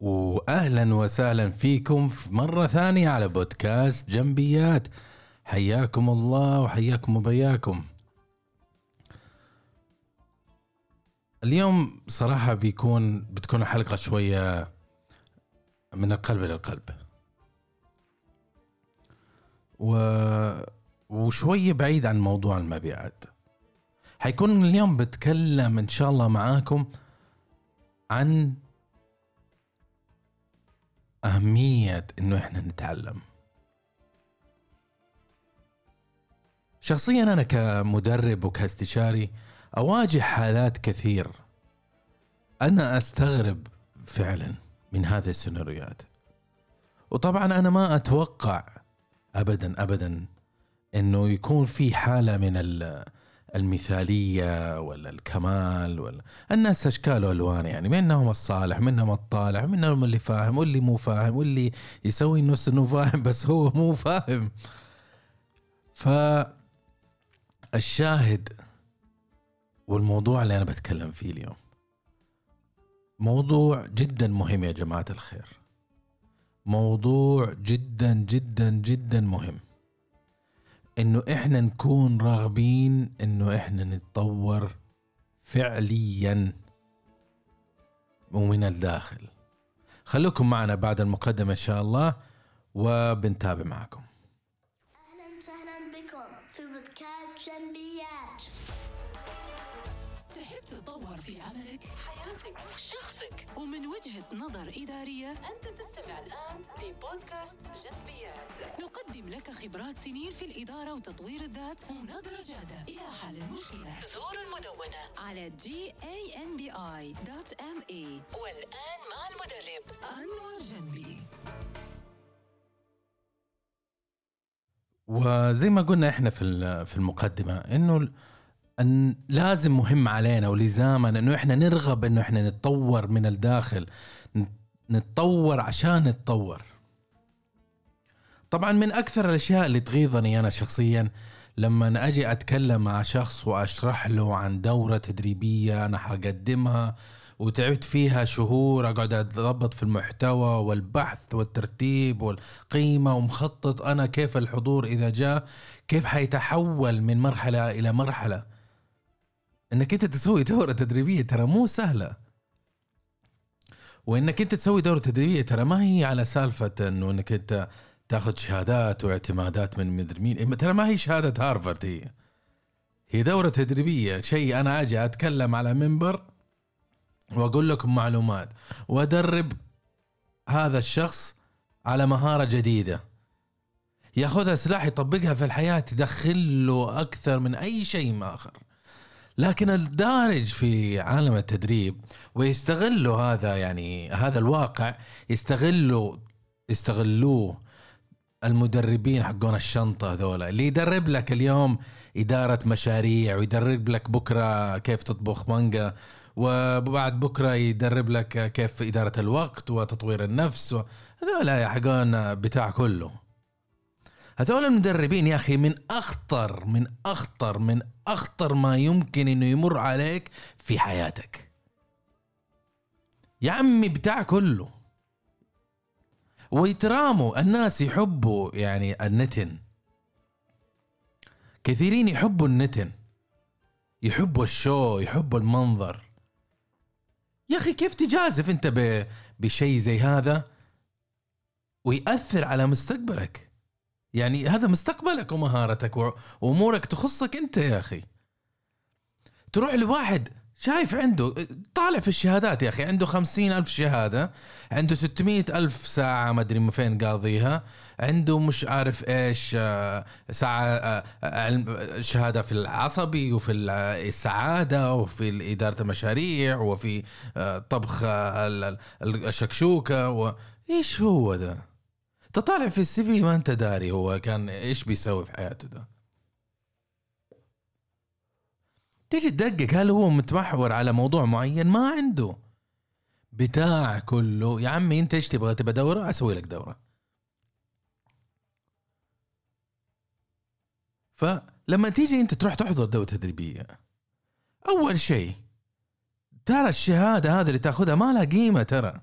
وأهلا وسهلا فيكم مرة ثانية على بودكاست جنبيات. حياكم الله وحياكم وبياكم. اليوم صراحة بتكون حلقة شوية من القلب للقلب وشوية بعيد عن موضوع المبيعات. حيكون اليوم بتكلم إن شاء الله معاكم عن أهمية إنه إحنا نتعلم. شخصيا أنا كمدرب وكاستشاري أواجه حالات كثير أنا أستغرب فعلا من هذه السيناريوهات، وطبعا أنا ما أتوقع أبدا إنه يكون في حالة من المثالية ولا الكمال ولا الناس أشكال وألوان، يعني منهم الصالح منهم الطالع منهم اللي فاهم واللي مو فاهم واللي يسوي نفس إنه فاهم بس هو مو فاهم. فالشاهد والموضوع اللي أنا بتكلم فيه اليوم موضوع جدا مهم يا جماعة الخير، موضوع جدا جدا جدا مهم إنه إحنا نكون راغبين إنه إحنا نتطور فعليا ومن الداخل. خلوكم معنا بعد المقدمة إن شاء الله وبنتابع معكم. أهلا وسهلا بكم في بودكاست جنبيات. تحب تطور في عملك، حياتك، شخصك ومن وجهة نظر إدارية؟ أنت تستمع الآن لبودكاست جنبيات. نقدم لك خبرات سنين في الإدارة وتطوير الذات ونظرة جادة إلى حل المشكلة. زور المدونة على gambi.ma. والآن مع المدرب أنور جنبي. وزي ما قلنا إحنا في المقدمة إنه أن لازم مهم علينا ولزاما أنه إحنا نرغب أنه إحنا نتطور من الداخل، نتطور عشان نتطور. طبعا من أكثر الأشياء اللي تغيظني أنا شخصيا لما أجي أتكلم مع شخص وأشرح له عن دورة تدريبية أنا حقدمها وتعبت فيها شهور أقعد أضبط في المحتوى والبحث والترتيب والقيمة ومخطط أنا كيف الحضور إذا جاء كيف حيتحول من مرحلة إلى مرحلة. انك انت تسوي دورة تدريبية ترى مو سهلة، وانك انت تسوي دورة تدريبية ترى ما هي على سالفة انه انك انت تاخذ شهادات واعتمادات من مدري مين، ترى ما هي شهادة هارفارد، هي دورة تدريبية، شيء انا اجي اتكلم على منبر واقول لكم معلومات وادرب هذا الشخص على مهارة جديدة ياخذها سلاح يطبقها في الحياة تدخله اكثر من اي شيء اخر. لكن الدارج في عالم التدريب ويستغلوا هذا، يعني هذا الواقع يستغلوه المدربين حقون الشنطة هذولا اللي يدرب لك اليوم إدارة مشاريع ويدرب لك بكرة كيف تطبخ مانجا وبعد بكرة يدرب لك كيف إدارة الوقت وتطوير النفس، هذولا حقون بتاع كله. هذول المدربين يا أخي من أخطر ما يمكن إنه يمر عليك في حياتك يا عمي، بتاع كله ويتراموا. الناس يحبوا يعني النتن، كثيرين يحبوا النتن، يحبوا الشو، يحبوا المنظر. يا أخي كيف تجازف أنت بشيء زي هذا ويأثر على مستقبلك؟ يعني هذا مستقبلك ومهارتك وأمورك تخصك أنت يا أخي. تروح لواحد شايف عنده طالع في الشهادات يا أخي، عنده 50,000 شهادة، عنده 600,000 ساعة مدري من فين قاضيها، عنده مش عارف إيش ساعة شهادة في العصبي وفي السعادة وفي إدارة المشاريع وفي طبخ الشكشوكة وإيش هو ده؟ تطالع في السي في ما انت داري هو كان ايش بيسوي في حياته. ده تيجي تدقق هل هو متمحور على موضوع معين؟ ما عنده، بتاع كله. يا عمي انت ايش تبغى؟ تبغى دورة؟ اسوي لك دورة. فلما تيجي انت تروح تحضر دورة تدريبية، اول شيء ترى الشهادة هذه اللي تاخدها ما لها قيمة، ترى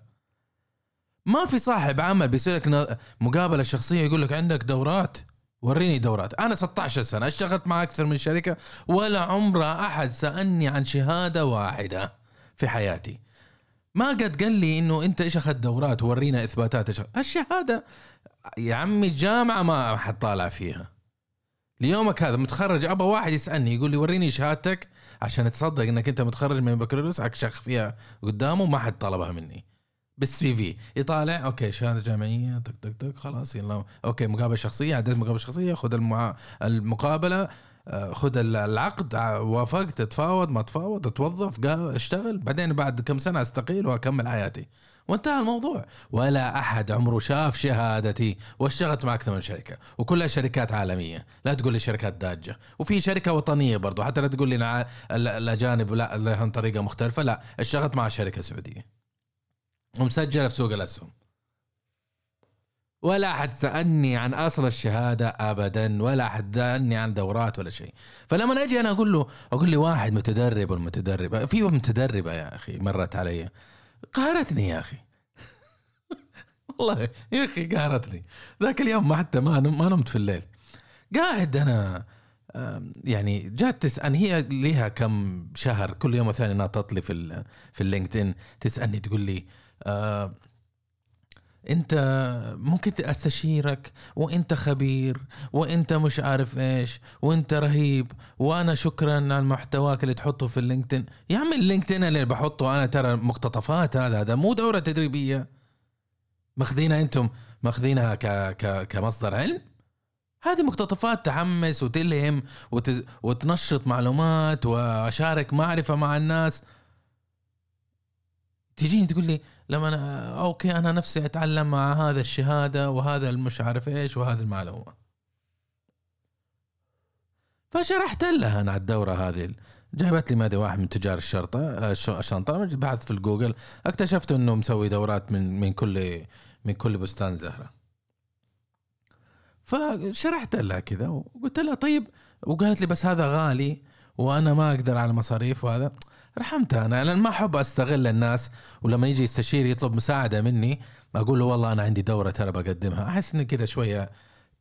ما في صاحب عمل بيسوي لك مقابله شخصيه يقول لك عندك دورات وريني دورات. انا 16 سنه اشتغلت مع اكثر من شركه ولا عمره احد سالني عن شهاده واحده في حياتي. ما قد قال لي انه انت ايش اخذت دورات ورينا اثباتات. الشهاده يا عمي الجامعه ما حد طالع فيها ليومك هذا متخرج. ابا واحد يسالني يقول لي وريني شهادتك عشان تصدق انك انت متخرج من بكالوريوس. اكشخ فيها قدامه ما حد طلبها مني. بالسي في يطالع اوكي شهاده جامعيه تك تك تك خلاص يلا اوكي مقابله شخصيه عدد مقابله شخصيه خذ المقابله خذ العقد وافقت تتفاوض ما تفاوض اتوظف اشتغل بعدين بعد كم سنه استقيل واكمل حياتي وانتهى الموضوع. ولا احد عمره شاف شهادتي واشتغلت مع اكثر من شركه وكلها شركات عالميه. لا تقول لي شركات داجه وفي شركه وطنيه برضو حتى لا تقول لي الاجانب لا لهم طريقه مختلفه. لا اشتغلت مع شركه سعوديه ومسجله في سوق الاسهم. ولا أحد سألني عن أصل الشهادة أبدا ولا أحد سألني عن دورات ولا شيء. فلما أجي أنا أقول لي واحد متدرب والمتدربة في متدربة يا أخي مرت علي قهرتني يا أخي والله يا أخي قهرتني ذاك اليوم حتى ما نمت في الليل قاعد أنا يعني جات تسألني هي لها كم شهر كل يوم وثاني ناطط لي في اللينكدين تسألني تقول لي انت ممكن استشيرك وانت خبير وانت مش عارف ايش وانت رهيب وانا شكرا على محتواك اللي تحطه في اللينكدين. يا عمي اللينكدين اللي بحطه انا ترى مقتطفات. هذا مو دورة تدريبية ماخذينها انتم ماخذينها كمصدر علم. هذه مقتطفات تحمس وتلهم وتنشط معلومات واشارك معرفة مع الناس. تجيني تقول لي لما أنا أوكي أنا نفسي أتعلم مع هذا الشهادة وهذا المش عارف إيش وهذه المعلومة. فشرحت لها أنا على الدورة هذه جايبت لي مادة واحد من تجار الشنطة بحث في الجوجل اكتشفت إنه مسوي دورات من كل بستان زهرة. فشرحت لها كذا وقلت لها طيب وقالت لي بس هذا غالي وأنا ما أقدر على مصاريف وهذا. رحمتها أنا لأن ما أحب أستغل الناس ولما يجي يستشير يطلب مساعدة مني أقول له والله أنا عندي دورة ترى بقدمها. أحس إنه كده شوية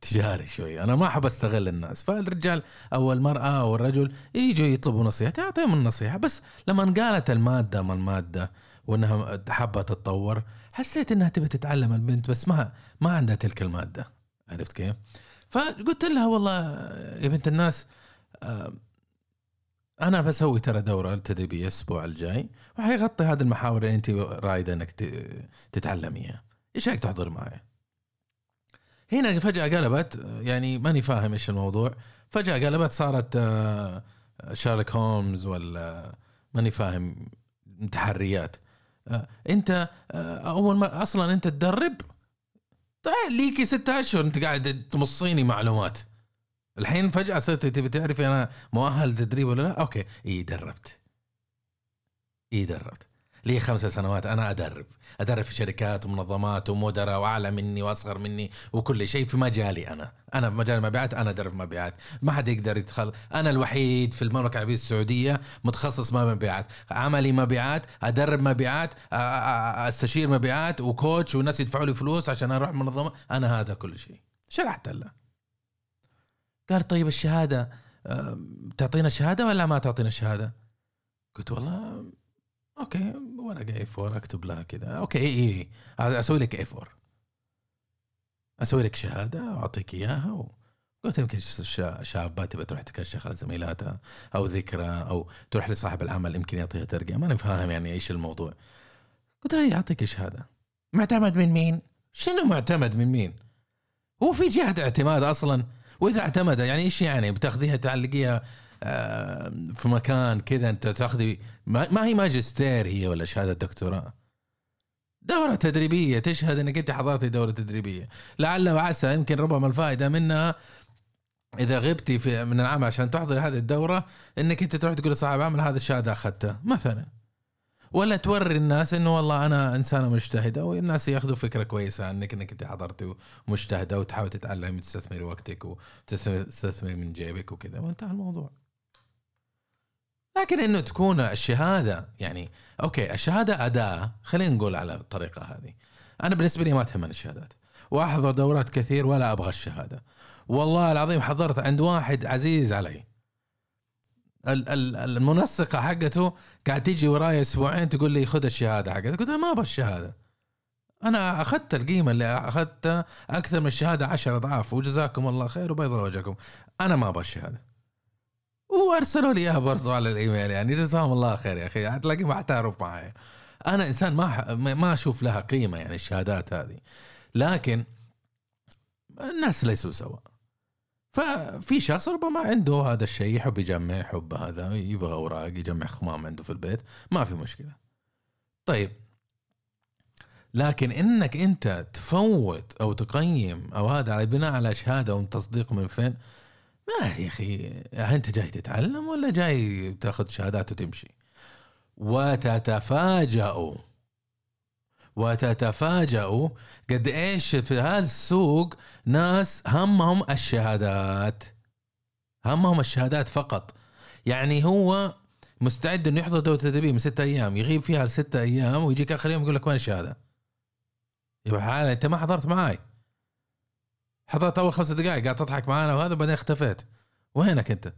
تجاري شوية. أنا ما أحب أستغل الناس. فالرجال أو المرأة أو الرجل يجوا يطلبوا نصيحة أعطيهم النصيحة. بس لما انقالت المادة من المادة وأنها حابة تتطور حسيت إنها تبي تتعلم البنت بس ما عندها تلك المادة. عرفت كيف؟ فقلت لها والله يا بنت الناس أنا بسوي ترى دورة تدريبية الأسبوع الجاي وحيغطي هذه المحاور اللي أنت رايدة إنك تتعلميها. إيش هيك تحضر معي؟ هنا فجأة قلبت يعني ماني فاهم إيش الموضوع. فجأة قلبت صارت شارلوك هولمز ولا ماني فاهم تحريات. أنت أول ما أصلا أنت تدرب ليكي 6 أشهر أنت قاعد تمصيني معلومات. الحين فجأة صرت تبي تعرفي أنا مؤهل تدريب ولا لا؟ أوكي دربت لي 5 سنوات أنا أدرب في شركات ومنظمات ومدراء وأعلى مني وأصغر مني وكل شيء في مجالي. أنا في مجال المبيعات أنا أدرب مبيعات ما حد يقدر يدخل. أنا الوحيد في المملكة العربية السعودية متخصص مبيعات. عملي مبيعات أدرب مبيعات أستشير مبيعات وكوتش والناس يدفعوا لي فلوس عشان أروح منظمة. أنا هذا كل شيء. شرحت له قال طيب الشهادة تعطينا الشهادة ولا ما تعطينا الشهادة؟ قلت والله أوكي ورقة A4 أكتب لها كذا أوكي إيه أسوي لك A4 أسوي لك شهادة وأعطيك إياها قلت يمكن شاباتي بتروح تكشخ على زميلاتها أو ذكرى أو تروح لصاحب العمل يمكن يعطيها ترقية. ما أنا فاهم يعني إيش الموضوع. قلت لها أعطيك شهادة معتمد من مين؟ شنو معتمد من مين؟ هو في جهة اعتماد أصلاً؟ وإذا اعتمد يعني إيش يعني بتاخذيها تعلقيها في مكان كذا أنت تاخذي ما هي ماجستير هي ولا شهادة دكتوراه. دورة تدريبية تشهد أنك أنت حضرتي دورة تدريبية لعل وعسى يمكن ربما الفائدة منها إذا غبتي من العام عشان تحضر هذه الدورة أنك أنت تروح تقول صاحب عمل هذا الشهادة أخذتها مثلا ولا توري الناس أنه والله أنا إنسانة مجتهدة والناس يأخذوا فكرة كويسة عنك أنك أنت حضرتي ومجتهدة وتحاول تتعلم وتستثمر وقتك وتستثمر من جيبك وكذا وانتهى الموضوع. لكن أنه تكون الشهادة يعني أوكي الشهادة أداة خلينا نقول على الطريقة هذه أنا بالنسبة لي ما تهمني الشهادات، وأحضر دورات كثير ولا أبغى الشهادة. والله العظيم حضرت عند واحد عزيز علي، المنسقة حقته قاعد تيجي وراي أسبوعين تقول لي خذ الشهادة حقتك، قلت أنا ما أبغى الشهادة، أنا أخذت القيمة اللي أخذتها أكثر من الشهادة 10 أضعاف، وجزاكم الله خير وبيض وجهكم، أنا ما أبغى الشهادة. وارسلوا لي اياها برضو على الايميل، يعني جزاهم الله خير يا اخي، هتلاقي ما اعترف معايا، انا انسان ما اشوف لها قيمه يعني الشهادات هذه، لكن الناس ليسوا سواء. ففي شخص ربما عنده هذا الشيء، يحب يجمع، يحب هذا، يبغى اوراق، يجمع خمام عنده في البيت، ما في مشكله. طيب، لكن انك انت تفوت او تقيم او هذا على بناء على شهاده وتصديق من فين؟ ما يا أخي، أنت جاي تتعلم ولا جاي تأخذ شهادات وتمشي؟ وتتفاجأوا قد إيش في هالسوق ناس همهم الشهادات، همهم الشهادات فقط. يعني هو مستعد إنه يحضر دورة تدريبية من 6 أيام، يغيب فيها ل6 أيام، ويجيك آخر يوم يقول لك وين الشهادة؟ يبقى حالة أنت ما حضرت معاي، حضرت أول 5 دقائق قاعد تضحك معانا وهذا، بعدين اختفيت، وينك أنت؟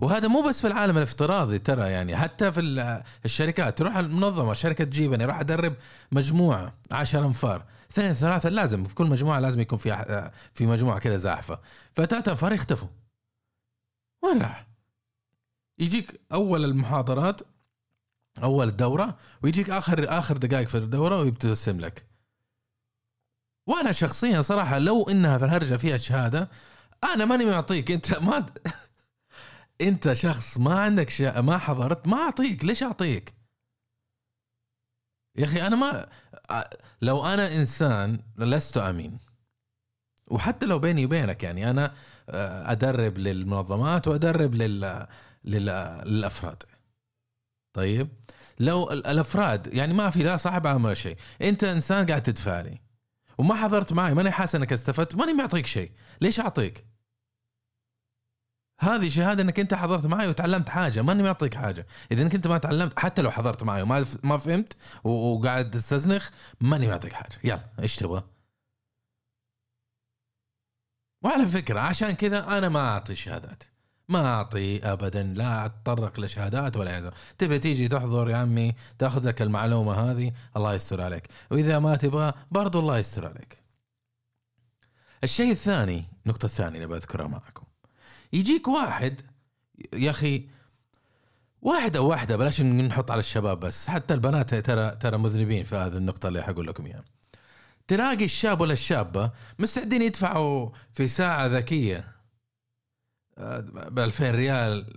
وهذا مو بس في العالم الافتراضي ترى، يعني حتى في الشركات، تروح المنظمة شركة تجيبني راح أدرب مجموعة 10 أنفار، 2-3 لازم في كل مجموعة لازم يكون في مجموعة كده زاحفة، فتاتا أنفار يختفوا، وين راح؟ يجيك أول المحاضرات أول الدورة، ويجيك آخر دقائق في الدورة ويبتسم لك. وانا شخصيا صراحه لو انها في الهرجه فيها شهاده انا ماني معطيك، انت ما انت شخص ما عندك ما حضرت، ما اعطيك. ليش اعطيك يا اخي؟ انا ما، لو انا انسان لست امين، وحتى لو بيني وبينك يعني انا ادرب للمنظمات وادرب للافراد، طيب لو الافراد يعني ما في لا صاحب عمل شيء، انت انسان قاعد تدفع لي وما حضرت معي، ماني حاسس انك استفدت، ماني معطيك شيء، ليش اعطيك؟ هذه شهاده انك انت حضرت معي وتعلمت حاجه، ماني معطيك حاجه. اذا انك انت ما تعلمت، حتى لو حضرت معي وما فهمت وقاعد تستزنخ، ماني معطيك حاجه، يلا ايش تبغى؟ وعلى فكره عشان كذا انا ما اعطي شهادات، ما اعطي ابدا، لا اتطرق لشهادات ولا يزال. تبي تيجي تحضر يا عمي تاخذ لك المعلومه هذه، الله يستر عليك، واذا ما تبغى برضو الله يستر عليك. الشيء الثاني، النقطه الثانيه اللي بذكرها معكم، يجيك واحد يا اخي، واحد او واحده، بلاش نحط على الشباب بس، حتى البنات ترى مذنبين في هذه النقطه اللي حقول لكم اياها. تلاقي الشاب ولا الشابه مستعدين يدفعوا في ساعه ذكيه 2000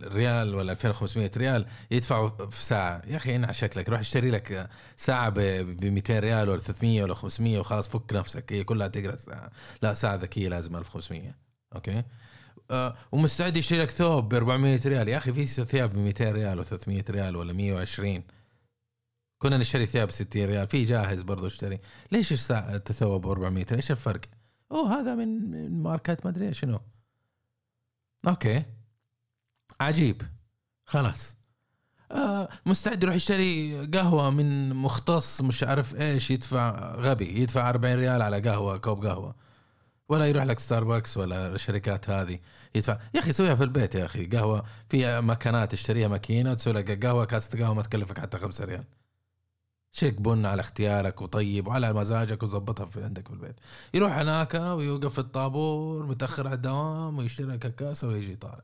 ريال ولا 2500 ريال يدفعوا في ساعة. يا أخي إنع شكلك، روح اشتري لك ساعة ب 200 ريال ولا 300 ولا 500 وخلاص، فك نفسك، هي كلها تقرأ ساعة. لا، ساعة ذكية لازم 1500، أوكي. ومستعد يشتري لك ثوب ب 400 ريال. يا أخي في ثياب ب 200 ريال ولا 300 ريال ولا 120، كنا نشتري ثياب ب 60 ريال في جاهز برضو اشتري. ليش الساعة تثوب ب 400 ريال؟ إيش الفرق؟ هذا من ماركات ما أدري شنو، اوكي، عجيب، خلاص. مستعد يروح يشتري قهوه من مختص مش عارف ايش، يدفع غبي، يدفع 40 ريال على قهوه، كوب قهوه، ولا يروح لك ستاربكس ولا الشركات هذه يدفع. يا اخي سويها في البيت يا اخي، قهوه في مكانات تشتريها ماكينه وتسوي لك قهوه، كاسه قهوه ما تكلفك حتى 5 ريال، شيك بن على اختيارك وطيب وعلى مزاجك، وزبطها في عندك في البيت. يروح هناك ويوقف في الطابور متأخر على الدوام ويشتري كاسة ويجي طالع،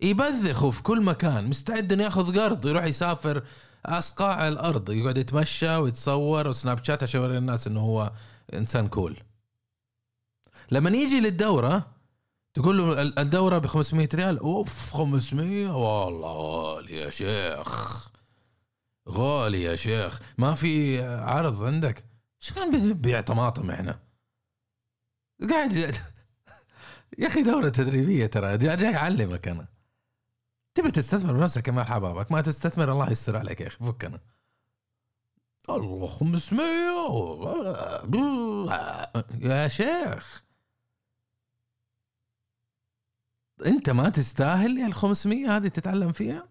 يبذخوا في كل مكان، مستعد انه ياخذ قرض ويروح يسافر أصقاع الأرض، يقعد يتمشى ويتصور وسناب شات عشان يوري الناس انه هو انسان كول. لما يجي للدورة تقول له الدورة ب500 ريال، اوف 500 والله غالي يا شيخ، غالي يا شيخ، ما في عرض عندك؟ شو كان بيبيع طماطم احنا؟ قاعد يا اخي دورة تدريبية ترى، جاي اعلمك انا. تبي تستثمر بنفسك مع حبابك، ما تستثمر الله يستر عليك يا اخي، فك انا. الله 500 يا شيخ، انت ما تستاهل يا ال 500 هذه تتعلم فيها؟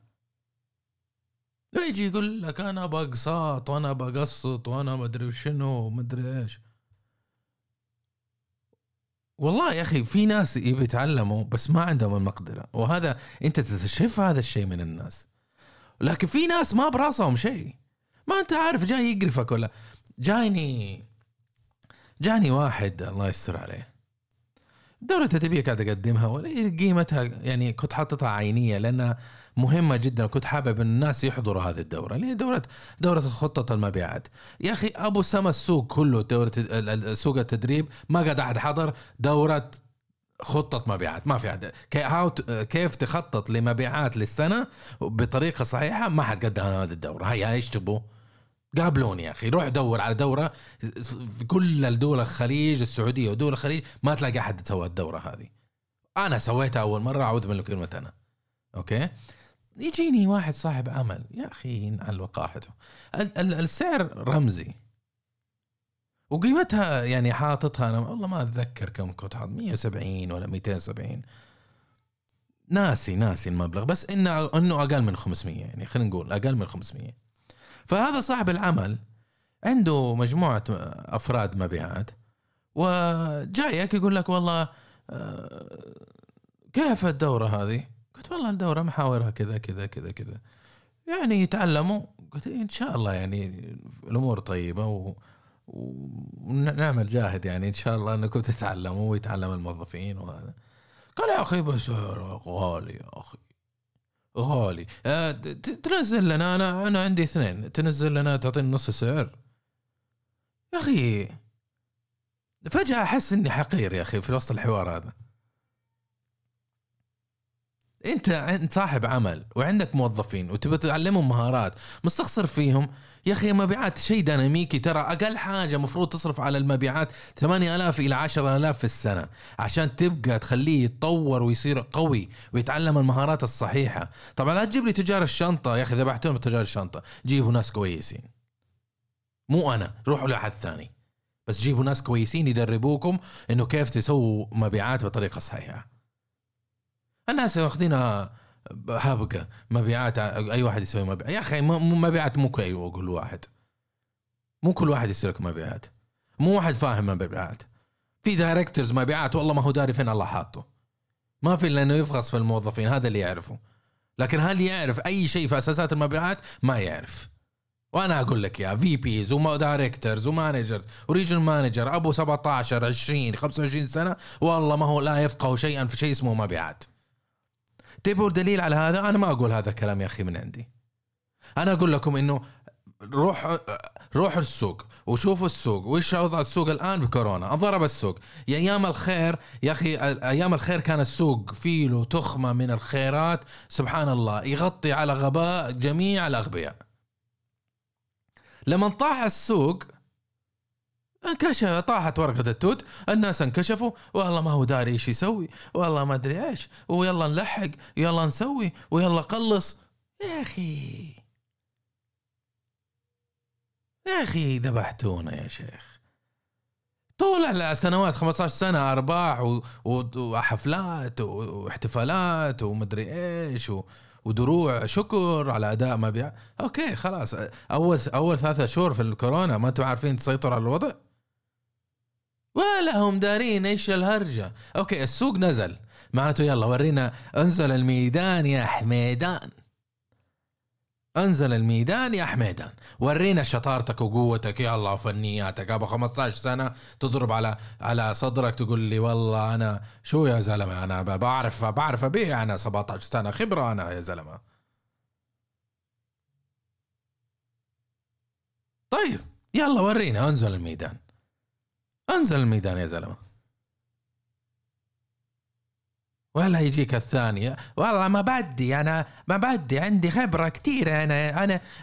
يجي يقول لك انا بقساط وانا بقسط وانا ما ادري شنو ما ادري ايش. والله يا اخي في ناس يتعلموا بس ما عندهم المقدره، وهذا انت تستشف هذا الشيء من الناس. لكن في ناس ما براسهم شيء، ما انت عارف جاي يقرفك ولا جاني واحد الله يستر عليه دورة تدريبية قاعد أقدمها ولا قيمتها، يعني كنت حاطتها عينية لأنها مهمة جدا، كنت حابب الناس يحضروا هذه الدورة اللي هي دورة خطة المبيعات. يا أخي أبو سما السوق كله دورة سوق التدريب ما قاعد أحد حضر دورة خطة مبيعات، ما في أحد كيف تخطط لمبيعات للسنة بطريقة صحيحة، ما حد قدم هذه الدورة. هيا إيش تبوا؟ قابلوني يا أخي، روح دور على دورة في كل الدول الخليج، السعودية ودول الخليج ما تلاقي أحد سوى الدورة هذه. أنا سويتها أول مرة، أعوذ من كلمة أنا. أوكي، يجيني واحد صاحب عمل يا أخي نعلو قاحته، السعر رمزي وقيمتها يعني حاطتها أنا والله ما أتذكر كم كنت حاط، 170 ولا 270 ناسي المبلغ، بس إنه أقل من 500، يعني خلينا نقول أقل من 500. فهذا صاحب العمل عنده مجموعة أفراد مبيعات وجايك يقول لك والله كيف الدورة هذه؟ قلت والله الدورة محاورها كذا كذا كذا كذا، يعني يتعلموا. قلت إن شاء الله يعني الأمور طيبة ونعمل جاهد، يعني إن شاء الله أنكم تتعلموا ويتعلم الموظفين وهذا. قال يا أخي بس غالي يا أخي غالي، تنزل لنا، أنا عندي 2 تنزل لنا تعطيني نص السعر. يا أخي فجأة أحس إني حقير يا أخي في وسط الحوار هذا. أنت صاحب عمل وعندك موظفين وتبي تعلمهم مهارات مستخسر فيهم يا أخي. مبيعات شيء ديناميكي ترى، أقل حاجة مفروض تصرف على المبيعات 8000 إلى 10000 في السنة عشان تبقى تخليه يتطور ويصير قوي ويتعلم المهارات الصحيحة. طبعا لا تجيب لي تجار الشنطة يا أخي، ذبحتهم تجار الشنطة، جيبوا ناس كويسين، مو أنا، روحوا لأحد ثاني، بس جيبوا ناس كويسين يدربوكم إنه كيف تسووا مبيعات بطريقة صحيحة. الناس واخدينها هابقة مبيعات، أي واحد يسوي مبيعات يا أخي. مبيعات مو كل واحد، مو كل واحد يسوي لك مبيعات، مو واحد فاهم مبيعات. في دايركتورز مبيعات والله ما هو داري فين الله حاطه، ما في إلا إنه يفغص في الموظفين، هذا اللي يعرفه. لكن هل يعرف أي شيء في أساسات المبيعات؟ ما يعرف. وأنا أقول لك يا في بيز ودايركتورز ومانجرز وريجن مانجر أبو 17 20 25 سنة والله ما هو لا يفقه شيئا في شيء اسمه مبيعات. تبور دليل على هذا؟ أنا ما أقول هذا الكلام يا أخي من عندي، أنا أقول لكم إنه روح السوق وشوفوا السوق وإيش وضع السوق الآن بكورونا. أضرب السوق يا أيام الخير يا أخي، أيام الخير كان السوق فيه له تخمة من الخيرات سبحان الله، يغطي على غباء جميع الأغبياء. لما طاح السوق انكشف، طاحت ورقة التوت، الناس انكشفوا والله ما هو داري ايش يسوي، والله ما ادري ايش، ويلا نلحق، يلا نسوي، ويلا قلص. يا اخي ذبحتونا يا شيخ. طول السنوات 15 سنة ارباح وحفلات واحتفالات ومدري ايش ودروع شكر على اداء مبيع. اوكي خلاص، اول 3 شهور في الكورونا ما انتوا عارفين تسيطروا على الوضع ولا هم دارين ايش الهرجة. اوكي السوق نزل، معناته يلا ورينا انزل الميدان يا حميدان، انزل الميدان يا حميدان، ورينا شطارتك وقوتك يلا وفنياتك. ابو 15 سنة تضرب على صدرك تقول لي والله انا شو يا زلمة، انا بعرف ابيع، انا 17 سنة خبرة انا يا زلمة. طيب يلا ورينا انزل الميدان، انزل الميدان يا زلمة. ولا يجيك الثانية والله ما بدي عندي خبرة كتير،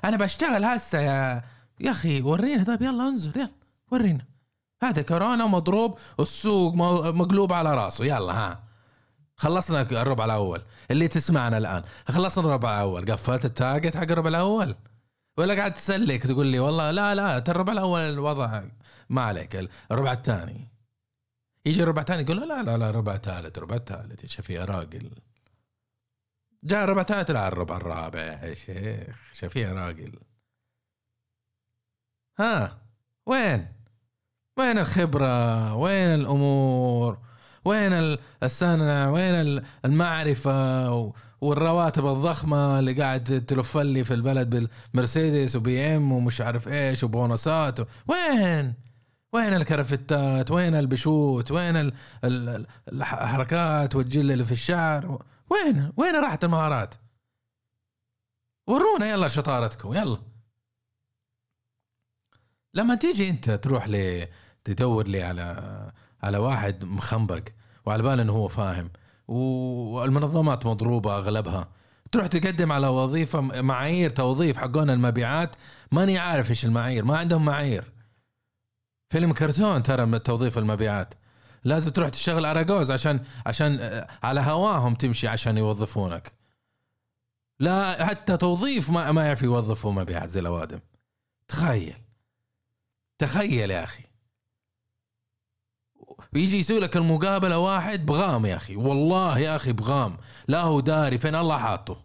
أنا بشتغل هسه يا أخي ورينا. طيب يلا انزل، يلا ورينا، هذا كورونا مضروب السوق مقلوب على رأسه. يلا ها خلصنا الربع الأول اللي تسمعنا الآن، خلصنا الربع الأول، قفلت التارجت حق الربع الأول ولا قاعد تسلك تقول لي والله لا الربع الأول الوضع ما عليك، الربع الثاني يجي ربع تاني يقول لا ربع ثالث يا شفي أراجل جاء الربع الثالث لا الربع الرابع يا شيخ شفيه راجل. ها وين الخبرة؟ وين الأمور؟ وين السنة؟ وين المعرفة والرواتب الضخمة اللي قاعد تلفلي في البلد بالمرسيدس وبي ام ومش عارف ايش وبونصات وين الكرفتات؟ وين البشوت؟ وين الحركات والجلة اللي في الشعر؟ وين راحت المهارات؟ ورونا يلا شطارتكم. يلا لما تيجي انت تروح لي تدور لي على واحد مخنبق وعلى باله انه هو فاهم والمنظمات مضروبة اغلبها، تروح تقدم على وظيفة معايير توظيف حقون المبيعات، ماني عارف ايش المعايير، ما عندهم معايير. فيلم كرتون ترى من توظيف المبيعات، لازم تروح تشتغل أراجوز عشان على هواهم تمشي عشان يوظفونك. لا حتى توظيف ما يعرف يوظفوا مبيعات زي الأوادم. تخيل يا أخي، ويجي يسولك المقابلة واحد بغام يا أخي، والله يا أخي بغام، لا هو داري فين الله حاطه،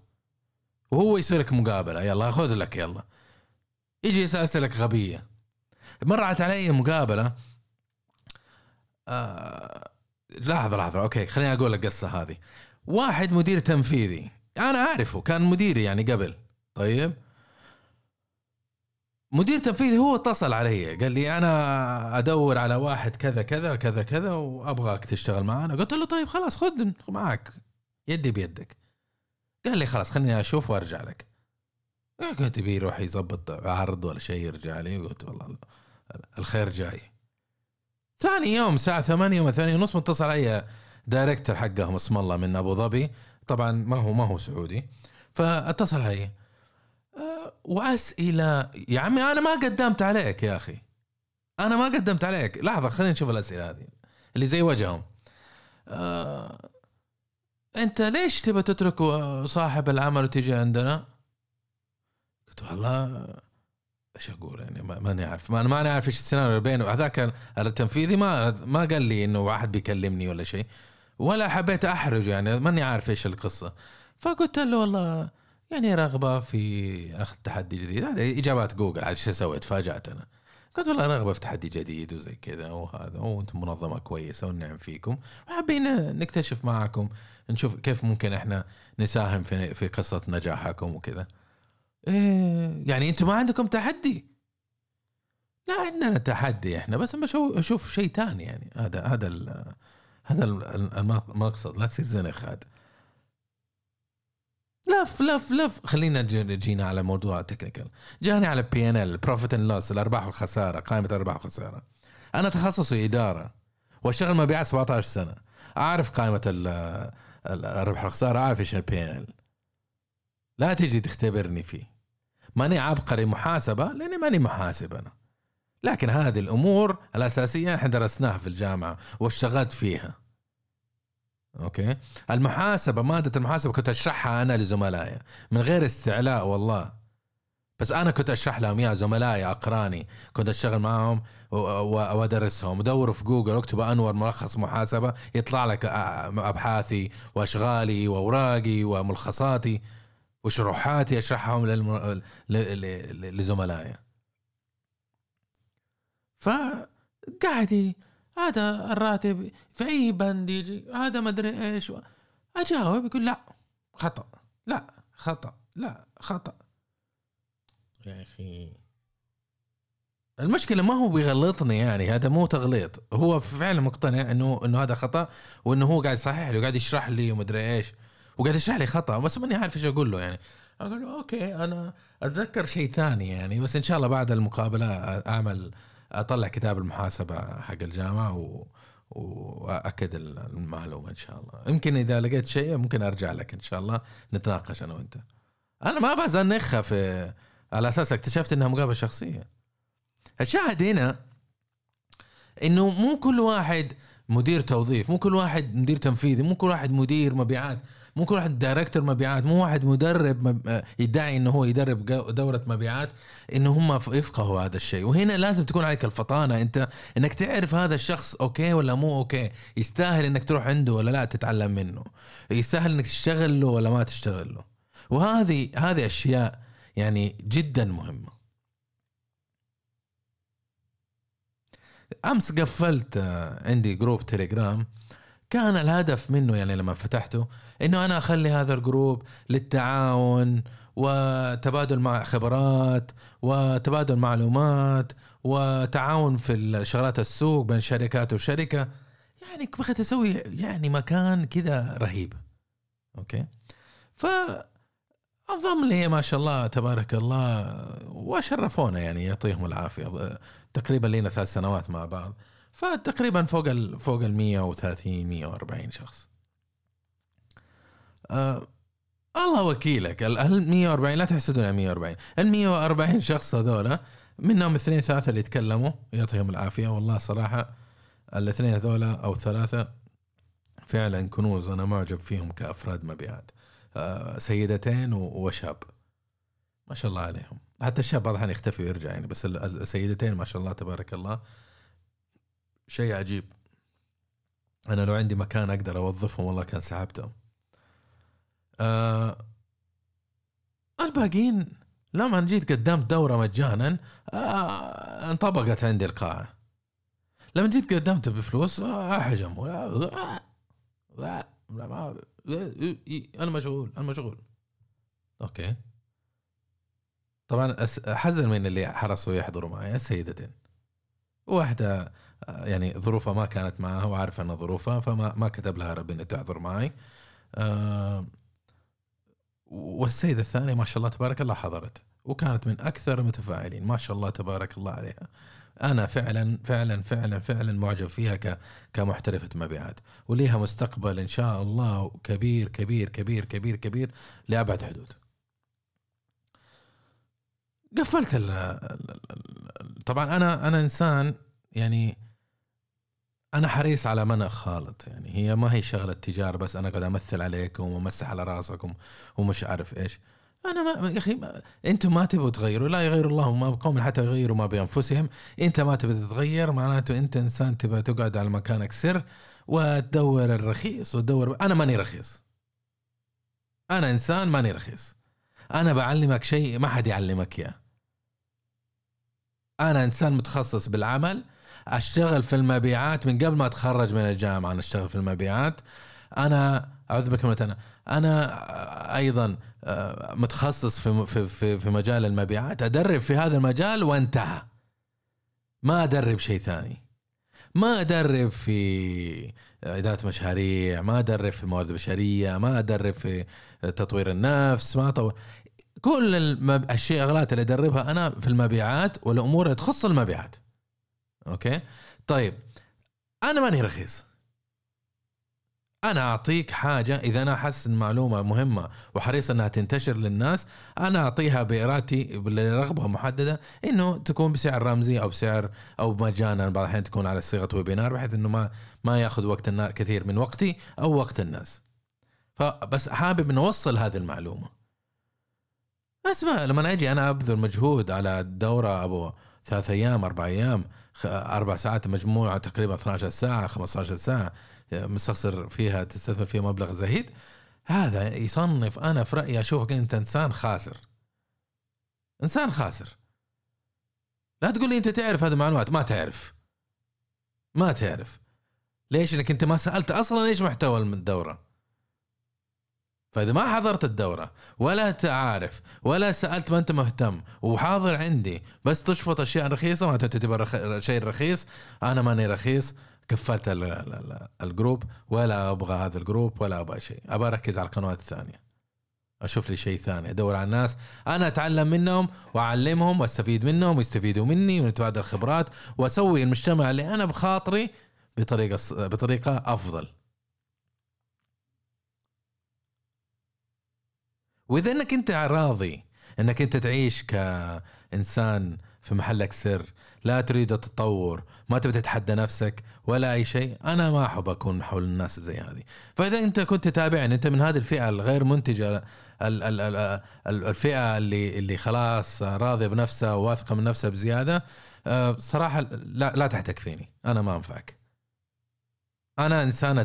وهو يسولك مقابلة يلا خذ لك يلا، يجي يسألك غبية. مرت علي مقابلة لحظة أوكي خليني أقول لك قصة. هذه واحد مدير تنفيذي أنا أعرفه، كان مديري يعني قبل. طيب مدير تنفيذي هو اتصل علي قال لي أنا أدور على واحد كذا كذا كذا كذا وأبغاك تشتغل معنا. قلت له طيب خلاص خد معك يدي بيدك. قال لي خلاص خليني أشوف وأرجع لك. قلت بيروح يزبط عرض ولا شيء يرجع لي. قلت والله الخير جاي. ثاني يوم الساعة 8:30 متصل علي دايركتر حقهم اسم الله من أبو ظبي، طبعا ما هو سعودي. فاتصل علي وأسئلة، يا عمي أنا ما قدمت عليك يا أخي، أنا ما قدمت عليك. لحظة خلينا نشوف الأسئلة هذه اللي زي وجههم. أنت ليش تبى تترك صاحب العمل وتيجي عندنا؟ قلت والله ايش اقول يعني ما اعرف، ما انا عارف ايش السيناريو بينه. هذاك التنفيذي ما قال لي انه واحد بيكلمني ولا شيء، ولا حبيت احرجه يعني، ماني عارف ايش القصه. فقلت له والله يعني رغبه في اخذ تحدي جديد. هذه اجابات جوجل على شو سويت، تفاجات انا. قلت والله رغبه في تحدي جديد وزي كذا وهذا، وانتم منظمه كويسه والنعم فيكم، وحابين نكتشف معكم نشوف كيف ممكن احنا نساهم في قصه نجاحكم وكذا. يعني انتم ما عندكم تحدي؟ لا عندنا تحدي احنا، بس اشوف شيء تاني يعني. هذا المقصد، لا تزنخ هذا. لف لف لف خلينا جينا على موضوع تكنيكال. جاني على بي ان ال بروفيت اند لوس، الارباح والخساره، قائمه الارباح والخساره. انا تخصصي اداره واشتغل مبيعات 17 سنه، اعرف قائمه الارباح والخساره، اعرف ايش البي ان ال. لا تجي تختبرني فيه، ماني عبقري محاسبة لأني ماني محاسب أنا، لكن هذه الأمور الأساسية احنا درسناها في الجامعة واشتغلت فيها. أوكي المحاسبة، مادة المحاسبة كنت أشرحها أنا لزملائي من غير استعلاء والله، بس أنا كنت أشرح لهم يا زملائي أقراني، كنت أشتغل معهم وأدرسهم. دوروا في جوجل اكتب أنور ملخص محاسبة يطلع لك أبحاثي وأشغالي وأوراقي وملخصاتي وشروحاتي، أشرحهم لزملائي. فقاعدي هذا الراتب في أي بند يجي، هذا مدري إيش، أجاوب يقول لا خطأ لا خطأ لا خطأ. يا أخي المشكلة ما هو بيغلطني يعني، هذا مو تغليط، هو فعلا مقتنع إنه هذا خطأ، وإنه هو قاعد يصحح لي وقاعد يشرح لي ومدري إيش، وقاعد يشرح لي خطأ، بس ماني عارف ايش اقول له يعني. اقول له اوكي انا اتذكر شيء ثاني يعني، بس ان شاء الله بعد المقابله اطلع كتاب المحاسبه حق الجامعه واكد المعلومه ان شاء الله. يمكن اذا لقيت شيء ممكن ارجع لك ان شاء الله نتناقش انا وانت. انا ما بزنخها في على اساس اكتشفت انها مقابله شخصيه. الشاهد هنا انه مو كل واحد مدير توظيف، مو كل واحد مدير تنفيذي، مو كل واحد مدير مبيعات، ممكن واحد دايركتور مبيعات مو واحد مدرب يدعي انه هو يدرب دورة مبيعات ان هم يفقهوا هذا الشيء. وهنا لازم تكون عليك الفطانة انت انك تعرف هذا الشخص اوكي ولا مو اوكي، يستاهل انك تروح عنده ولا لا تتعلم منه، يستاهل انك تشتغل له ولا ما تشتغل له. وهذه اشياء يعني جدا مهمة. أمس قفلت عندي جروب تليجرام كان الهدف منه يعني لما فتحته إنه أنا أخلي هذا الجروب للتعاون وتبادل مع خبرات وتبادل معلومات وتعاون في الشغلات السوق بين شركات وشركة، يعني بغيت أسوي يعني مكان كذا رهيب. أوكي، فأنضم لي ما شاء الله تبارك الله وشرفونا يعني يعطيهم العافية. تقريبا لينا 3 سنوات مع بعض، فتقريبا فوق 130-140 شخص. الله وكيلك، 140 لا تحسدون على 140. 140 شخص هذولا منهم 2-3 اللي يتكلموا يعطيهم العافية، والله صراحة 2 هذولا أو 3 فعلا كنوز، أنا معجب فيهم كأفراد مبيعات. سيدتين وشاب ما شاء الله عليهم، حتى الشاب واضح انه يختفي ويرجع يعني، بس السيدتين ما شاء الله تبارك الله شيء عجيب. انا لو عندي مكان اقدر اوظفهم والله كان سحبتهم. الباقيين لما جيت قدمت دورة مجانا انطبقت عندي القاعة، لما جيت قدمت بفلوس احجم انا مشغول اوكي. طبعا حزن من اللي حرصوا يحضروا معي سيدتين، واحدة يعني ظروفها ما كانت معها وعارفة أن ظروفها فما كتب لها رب أن تحضر معي، والسيدة الثانية ما شاء الله تبارك الله حضرت وكانت من أكثر المتفاعلين ما شاء الله تبارك الله عليها. أنا فعلا فعلا فعلا فعلا معجب فيها كمحترفة مبيعات، وليها مستقبل إن شاء الله كبير كبير كبير كبير كبير لأبعد حدود. قفلت طبعا انا انسان يعني انا حريص على منى خالط، يعني هي ما هي شغله تجاره بس انا قاعد امثل عليكم ومسح على راسكم ومش عارف ايش. انا ما يا اخي انتم ما تبوا تغيروا، لا يغير الله ما بقوم حتى يغيروا ما بانفسهم. انت ما تبي تتغير معناته انت انسان تبى تقعد على مكانك سر وتدور الرخيص وتدور. انا ماني رخيص، انا انسان ماني رخيص، انا بعلمك شيء ما حد يعلمك اياه. انا انسان متخصص بالعمل، اشتغل في المبيعات من قبل ما اتخرج من الجامعه، انا اشتغل في المبيعات. انا اعوذ بك من انا ايضا متخصص في مجال المبيعات، ادرب في هذا المجال وانتهى، ما ادرب شيء ثاني، ما ادرب في إدارة مشاريع، ما أدرب في الموارد البشرية، ما أدرب في تطوير النفس، ما أطور كل الشغلات اللي أدربها أنا في المبيعات والأمور اللي تخص المبيعات. أوكي طيب، أنا ماني رخيص، أنا أعطيك حاجة إذا أنا أحس إن معلومة مهمة وحريص أنها تنتشر للناس، أنا أعطيها بإرادتي بالرغبة محددة إنه تكون بسعر رمزي أو بسعر أو مجانا، بعض الأحيان تكون على صيغة ويبينار بحيث إنه ما يأخذ وقت كثير من وقتي أو وقت الناس. فبس حابب نوصل هذه المعلومة. أسمع لما أجي أنا أبذل مجهود على الدورة أبو 3 أيام 4 أيام 4 ساعات مجموعة تقريبا 12 ساعة 15 ساعة مستخسر فيها، تستثمر فيها مبلغ زهيد، هذا يصنف أنا في رأيي أشوفك أنت إنسان خاسر، إنسان خاسر. لا تقول لي أنت تعرف هذه المعلومات، ما تعرف، ما تعرف. ليش؟ لأنك أنت ما سألت أصلا ليش محتوى الدورة. فإذا ما حضرت الدورة ولا تعرف ولا سألت، ما أنت مهتم وحاضر عندي بس تشفط أشياء رخيصة ما تعتبر شيء رخيص، أنا ماني رخيص. كفلت الجروب، ولا أبغى هذا الجروب ولا أبغى شيء، أبغى أركز على القنوات الثانية، أشوف لي شيء ثاني، أدور على الناس أنا أتعلم منهم وأعلمهم وأستفيد منهم ويستفيدوا مني ونتبادل خبرات وأسوي المجتمع اللي أنا بخاطري بطريقة أفضل. وإذا أنك أنت راضي أنك أنت تعيش كإنسان في محلك سر، لا تريد تتطور، ما تبي تتحدى نفسك ولا أي شيء. أنا ما أحب أكون حول الناس زي هذه. فإذا أنت كنت تتابعني، أنت من هذه الفئة الغير منتجة، الفئة اللي خلاص راضية بنفسها وواثقة من نفسها بزيادة، صراحة لا تحتك فيني، أنا ما أنفعك. أنا إنسان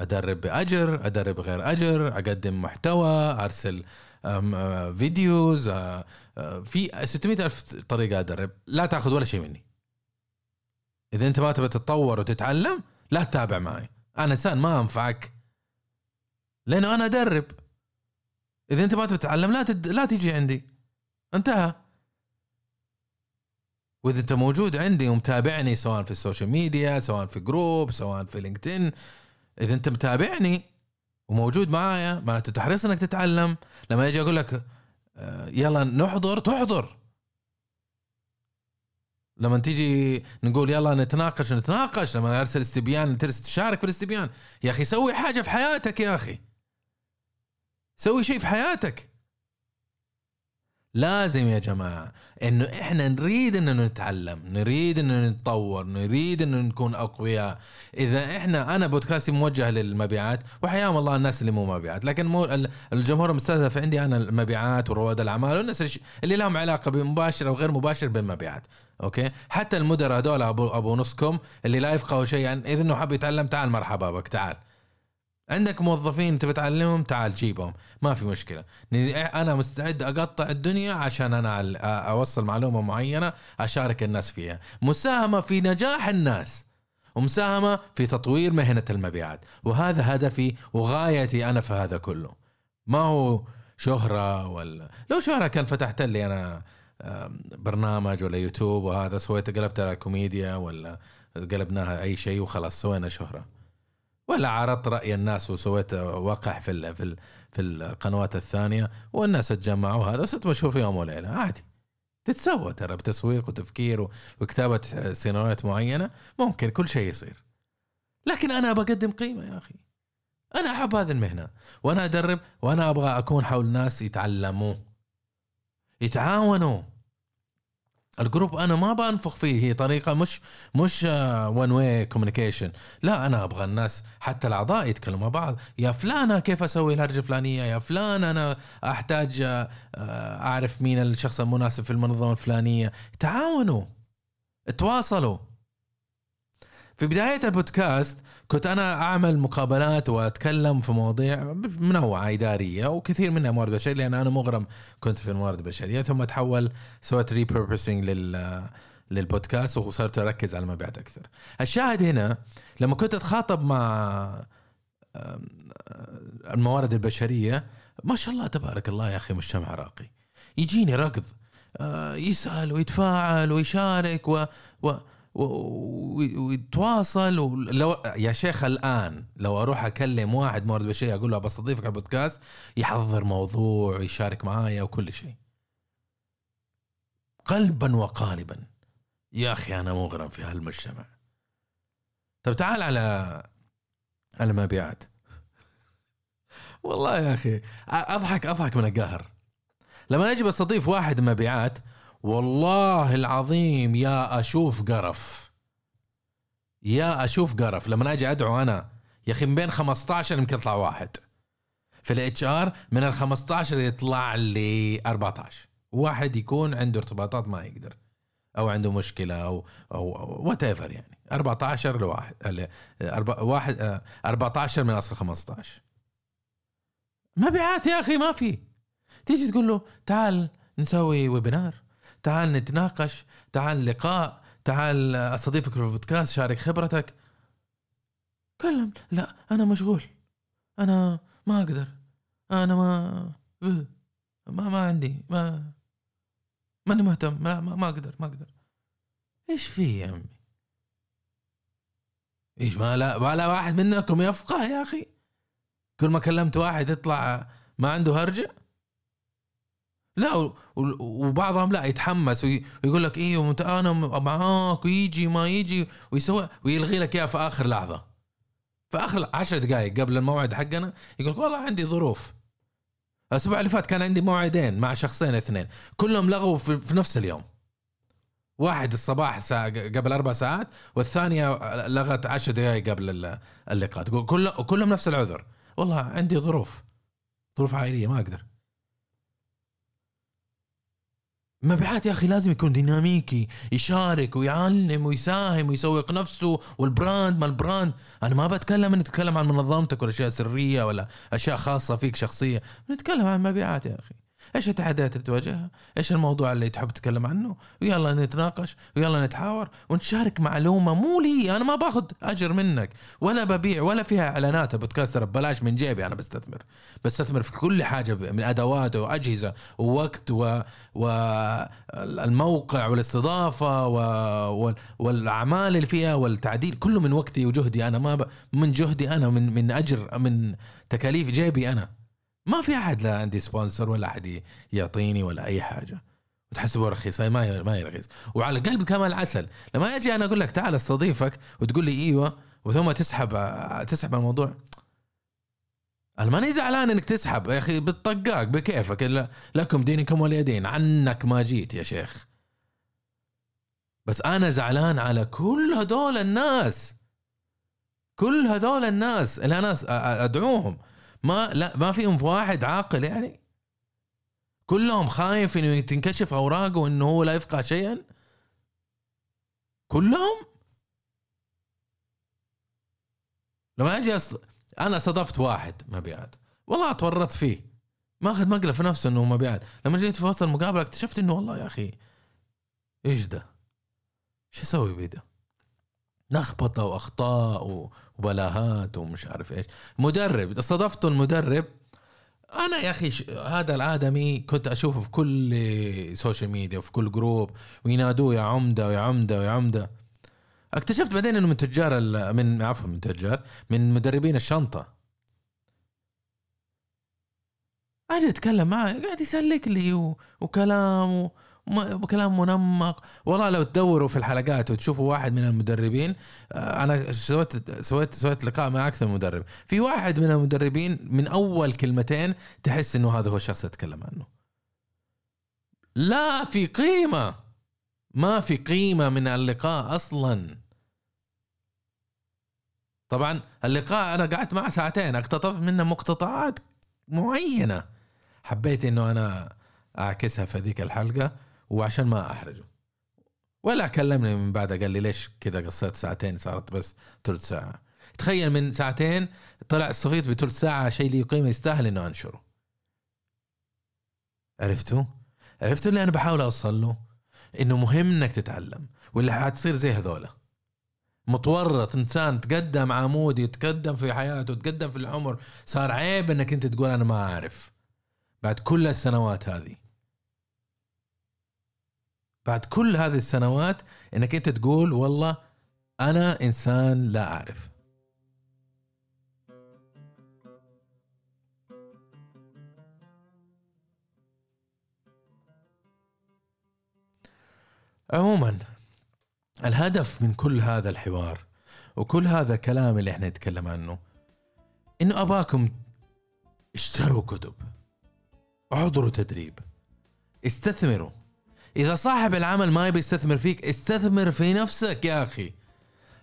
أدرب بأجر، أدرب غير أجر، أقدم محتوى، أرسل فيديوز، في 600,000 طريقة أدرب. لا تأخذ ولا شيء مني. إذا أنت ما تبي تتطور وتتعلم لا تتابع معي، أنا إنسان ما أنفعك لأنه أنا أدرب. إذا أنت ما تبي تتعلم لا تيجي عندي، انتهى. وإذا أنت موجود عندي ومتابعني سواء في السوشيال ميديا، سواء في جروب، سواء في لينكدين، إذا أنت متابعني وموجود معايا معناته تحرص أنك تتعلم. لما يجي أقول لك يلا نحضر تحضر، لما تيجي نقول يلا نتناقش، لما أرسل استبيان تشارك في الاستبيان. يا أخي سوي حاجة في حياتك، يا أخي سوي شيء في حياتك. لازم يا جماعة إنه إحنا نريد إنه نتعلم، نريد إنه نتطور، نريد إنه نكون أقوياء. إذا إحنا أنا بودكاستي موجه للمبيعات، وحياهم الله الناس اللي مو مبيعات، لكن الجمهور المستهدف عندي أنا المبيعات ورواد الأعمال والناس اللي لهم علاقة بمباشرة وغير مباشرة بالمبيعات. أوكي، حتى المدراء هذول أبو نصكم اللي لا يفقهوا شيئا، يعني إذا إنه حاب يتعلم تعال، مرحبا بك، تعال. عندك موظفين تبي تعلمهم تعال جيبهم، ما في مشكلة. أنا مستعد أقطع الدنيا عشان أنا أوصل معلومة معينة أشارك الناس فيها. مساهمة في نجاح الناس ومساهمة في تطوير مهنة المبيعات، وهذا هدفي وغايتي أنا في هذا كله. ما هو شهرة، ولا لو شهرة كان فتحت لي أنا برنامج ولا يوتيوب وهذا، سويت قلبتها كوميديا ولا قلبناها أي شيء وخلاص سوينا شهرة، ولا عرضت رأي الناس وسويت وقع في القنوات الثانية والناس تجمعوا هذا وست مشهور في يوم وليلة. عادي تتسوى، ترى بتسويق وتفكير وكتابة سيناريوهات معينة ممكن كل شيء يصير. لكن أنا بقدم قيمة يا أخي، أنا أحب هذه المهنة وأنا أدرب، وأنا أبغى أكون حول الناس يتعلموا يتعاونوا. الجروب أنا ما بأنفخ فيه، هي طريقة مش one way communication، لا، أنا أبغى الناس حتى الأعضاء يتكلموا مع بعض. يا فلانة كيف أسوي الهرجة فلانية، يا فلانة أنا أحتاج أعرف مين الشخص المناسب في المنظمة الفلانية. تعاونوا، تواصلوا. في بداية البودكاست كنت أنا أعمل مقابلات وأتكلم في مواضيع منوعة إدارية وكثير منها موارد بشرية، لأن أنا مغرم كنت في الموارد البشرية، ثم تحول سويت ريبربسينج للبودكاست وصرت أركز على المبيعات أكثر. الشاهد هنا لما كنت أتخاطب مع الموارد البشرية، ما شاء الله تبارك الله يا أخي، مش شمع راقي، يجيني ركض، يسأل ويتفاعل ويشارك ويتواصل يا شيخ الآن لو أروح أكلم واحد مورد بشيء أقول له بستضيفك على البودكاست، يحضر موضوع ويشارك معايا وكل شيء قلبا وقالبا. يا أخي أنا مغرم في هالمجتمع. طب تعال على المبيعات. والله يا أخي أضحك من القهر لما أجي بستضيف واحد مبيعات، والله العظيم يا أشوف قرف لما أجي أدعو أنا يا أخي. من بين 15 يمكن يطلع واحد في الHR، من 15 يطلع لي 14 واحد يكون عنده ارتباطات ما يقدر أو عنده مشكلة أو whatever، يعني 14 لواحد، 14 من أصل 15 مبيعات. يا أخي ما في، تيجي تقول له تعال نسوي ويبينار، تعال نتناقش، تعال لقاء، تعال أستضيفك في البودكاست، شارك خبرتك، كلم. لا أنا مشغول، أنا ما أقدر، أنا ما عندي، ماني مهتم، ما أقدر. إيش في يا أمي؟ إيش ما لا واحد منكم يفقه يا أخي؟ كل ما كلمت واحد يطلع ما عنده هرجة. لا، وبعضهم لا يتحمس ويقول لك ايه وانت انا معاك، ويجي ما يجي ويسوي ويلغي لك اياه في اخر لحظه، في اخر 10 دقائق قبل الموعد حقنا يقول لك والله عندي ظروف. الأسبوع اللي فات كان عندي موعدين مع شخصين اثنين كلهم لغوا في نفس اليوم. واحد الصباح قبل 4 ساعات والثانية لغت 10 دقائق قبل اللقاء. كلهم نفس العذر, والله عندي ظروف عائلية ما أقدر. مبيعات يا أخي لازم يكون ديناميكي, يشارك ويعلم ويساهم ويسوق نفسه والبراند ما البراند. أنا ما بتكلم أن تتكلم عن منظمتك ولا أشياء سرية ولا أشياء خاصة فيك شخصية, نتكلم عن مبيعات يا أخي. إيش التحديات اللي تواجهها, إيش الموضوع اللي تحب تتكلم عنه, ويلا نتناقش ويلا نتحاور ونشارك معلومة. مو لي, أنا ما باخذ أجر منك ولا ببيع ولا فيها إعلانات. بودكاستر ببلاش من جيبي, أنا بستثمر في كل حاجة من أدوات وأجهزة ووقت والموقع والاستضافة والأعمال اللي فيها والتعديل, كله من وقتي وجهدي أنا, ما من جهدي أنا من أجر من تكاليف جيبي أنا. ما في أحد, لا عندي سبونسر ولا أحد يعطيني ولا أي حاجة. وتحسبه رخيص, ما هي رخيص. وعلى قلبي كمان العسل, لما أجي أنا أقول لك تعال استضيفك وتقول لي إيوة وثم تسحب الموضوع. أنا ماني زعلان إنك تسحب يا أخي, بالطقاق بكيفك, لكم دينكم ولي دين, عنك ما جيت يا شيخ. بس أنا زعلان على كل هذول الناس, كل هذول الناس اللي أنا أدعوهم ما فيهم واحد عاقل يعني. كلهم خايف انه تنكشف اوراقه انه هو لا يفقه شيئا. كلهم لما اجي انا صدفت واحد مبيعات, والله اتورطت فيه, ما اخذ مقلب في نفسه انه مبيعات. لما جيت في وسط المقابله اكتشفت انه والله يا اخي ايش ده, ايش اسوي بيده, لخبطه واخطاء وبلاهات ومش عارف ايش. مدرب صدفته, المدرب انا يا اخي هذا الادمي كنت اشوفه في كل سوشيال ميديا وفي كل جروب وينادوه يا عمده ويا عمده ويا عمده. اكتشفت بعدين انه من تجار من مدربين الشنطه. اجي اتكلم معاه قاعد يسلك لي وكلامه كلام منمق. والله لو تدوروا في الحلقات وتشوفوا واحد من المدربين, أنا سويت لقاء مع أكثر مدرب, في واحد من المدربين من أول كلمتين تحس إنه هذا هو الشخص يتكلم عنه. لا في قيمة, ما في قيمة من اللقاء أصلا. طبعا اللقاء أنا قعدت معه 2 ساعة, اقتطفت منه مقتطعات معينة حبيت إنه أنا أعكسها في ذيك الحلقة, وعشان ما أحرجه ولا كلمني من بعد قال لي ليش كذا قصيت 2 ساعة صارت بس 3 ساعة. تخيل من 2 ساعة طلع الصفيت ب3 ساعة شيء لي قيمة يستاهل إنه أنشره. عرفتوا اللي أنا بحاول أوصل له, إنه مهم إنك تتعلم. واللي هتصير زي هذولا, متورط إنسان تقدم عمودي, يتقدم في حياته, يتقدم في العمر. صار عيب إنك أنت تقول أنا ما أعرف. بعد كل السنوات هذه, بعد كل هذه السنوات انك انت تقول والله انا انسان لا اعرف. عموما الهدف من كل هذا الحوار وكل هذا الكلام اللي احنا نتكلم عنه, انه اباكم اشتروا كتب, احضروا تدريب, استثمروا. إذا صاحب العمل ما يبي يستثمر فيك, استثمر في نفسك يا أخي.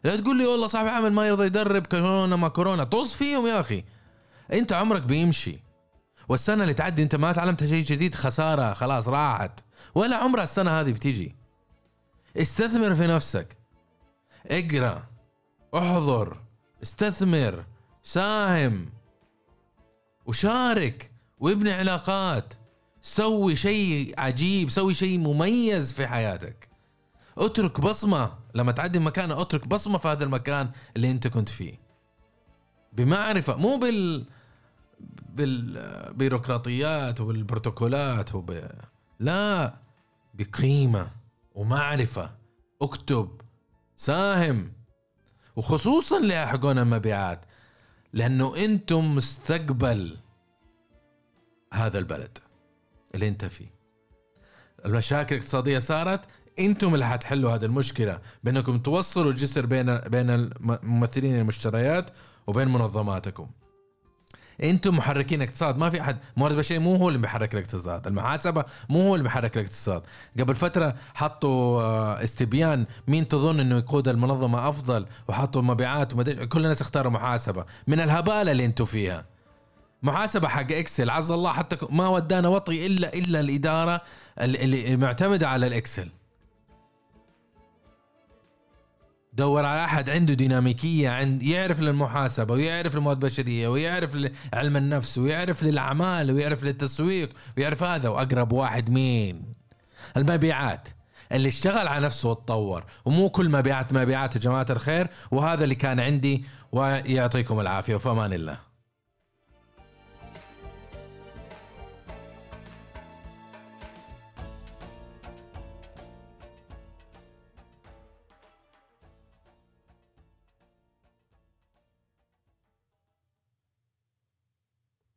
لا تقول لي والله صاحب العمل ما يرضى يدرب, كورونا ما كورونا. طز فيهم يا أخي, أنت عمرك بيمشي, والسنة اللي تعدي أنت ما تعلمت شيء جديد خسارة, خلاص راحت, ولا عمرها السنة هذه بتيجي. استثمر في نفسك, اقرأ, احضر, استثمر, ساهم وشارك وابني علاقات. سوي شيء عجيب, سوي شيء مميز في حياتك, اترك بصمة. لما تعدي مكان اترك بصمة في هذا المكان اللي انت كنت فيه, بمعرفة, مو بالبيروقراطيات والبروتوكولات لا, بقيمة ومعرفة. اكتب, ساهم, وخصوصا لحقون المبيعات, لانه انتم مستقبل هذا البلد اللي انت فيه. المشاكل الاقتصادية صارت, انتم اللي هتحلوا هذه المشكلة بانكم توصلوا الجسر بين ممثلين المشتريات وبين منظماتكم. انتم محركين اقتصاد. ما في احد، موارد بشريه مو هو اللي بيحرك الاقتصاد، المحاسبه مو هو اللي بيحرك الاقتصاد. قبل فتره حطوا استبيان مين تظن انه يقود المنظمه افضل، وحطوا مبيعات ومدري، كل الناس اختاروا محاسبه. من الهباله اللي انتم فيها محاسبه حق اكسل، عز الله حتى ما ودانا وطي الا الاداره اللي معتمده على الاكسل. دور على أحد عنده ديناميكية، يعرف للمحاسبة ويعرف للمواد البشرية ويعرف لعلم النفس ويعرف للأعمال ويعرف للتسويق ويعرف هذا. وأقرب واحد مين؟ المبيعات، اللي اشتغل على نفسه وتطور. ومو كل مبيعات يا جماعة الخير. وهذا اللي كان عندي، ويعطيكم العافية وفمان الله.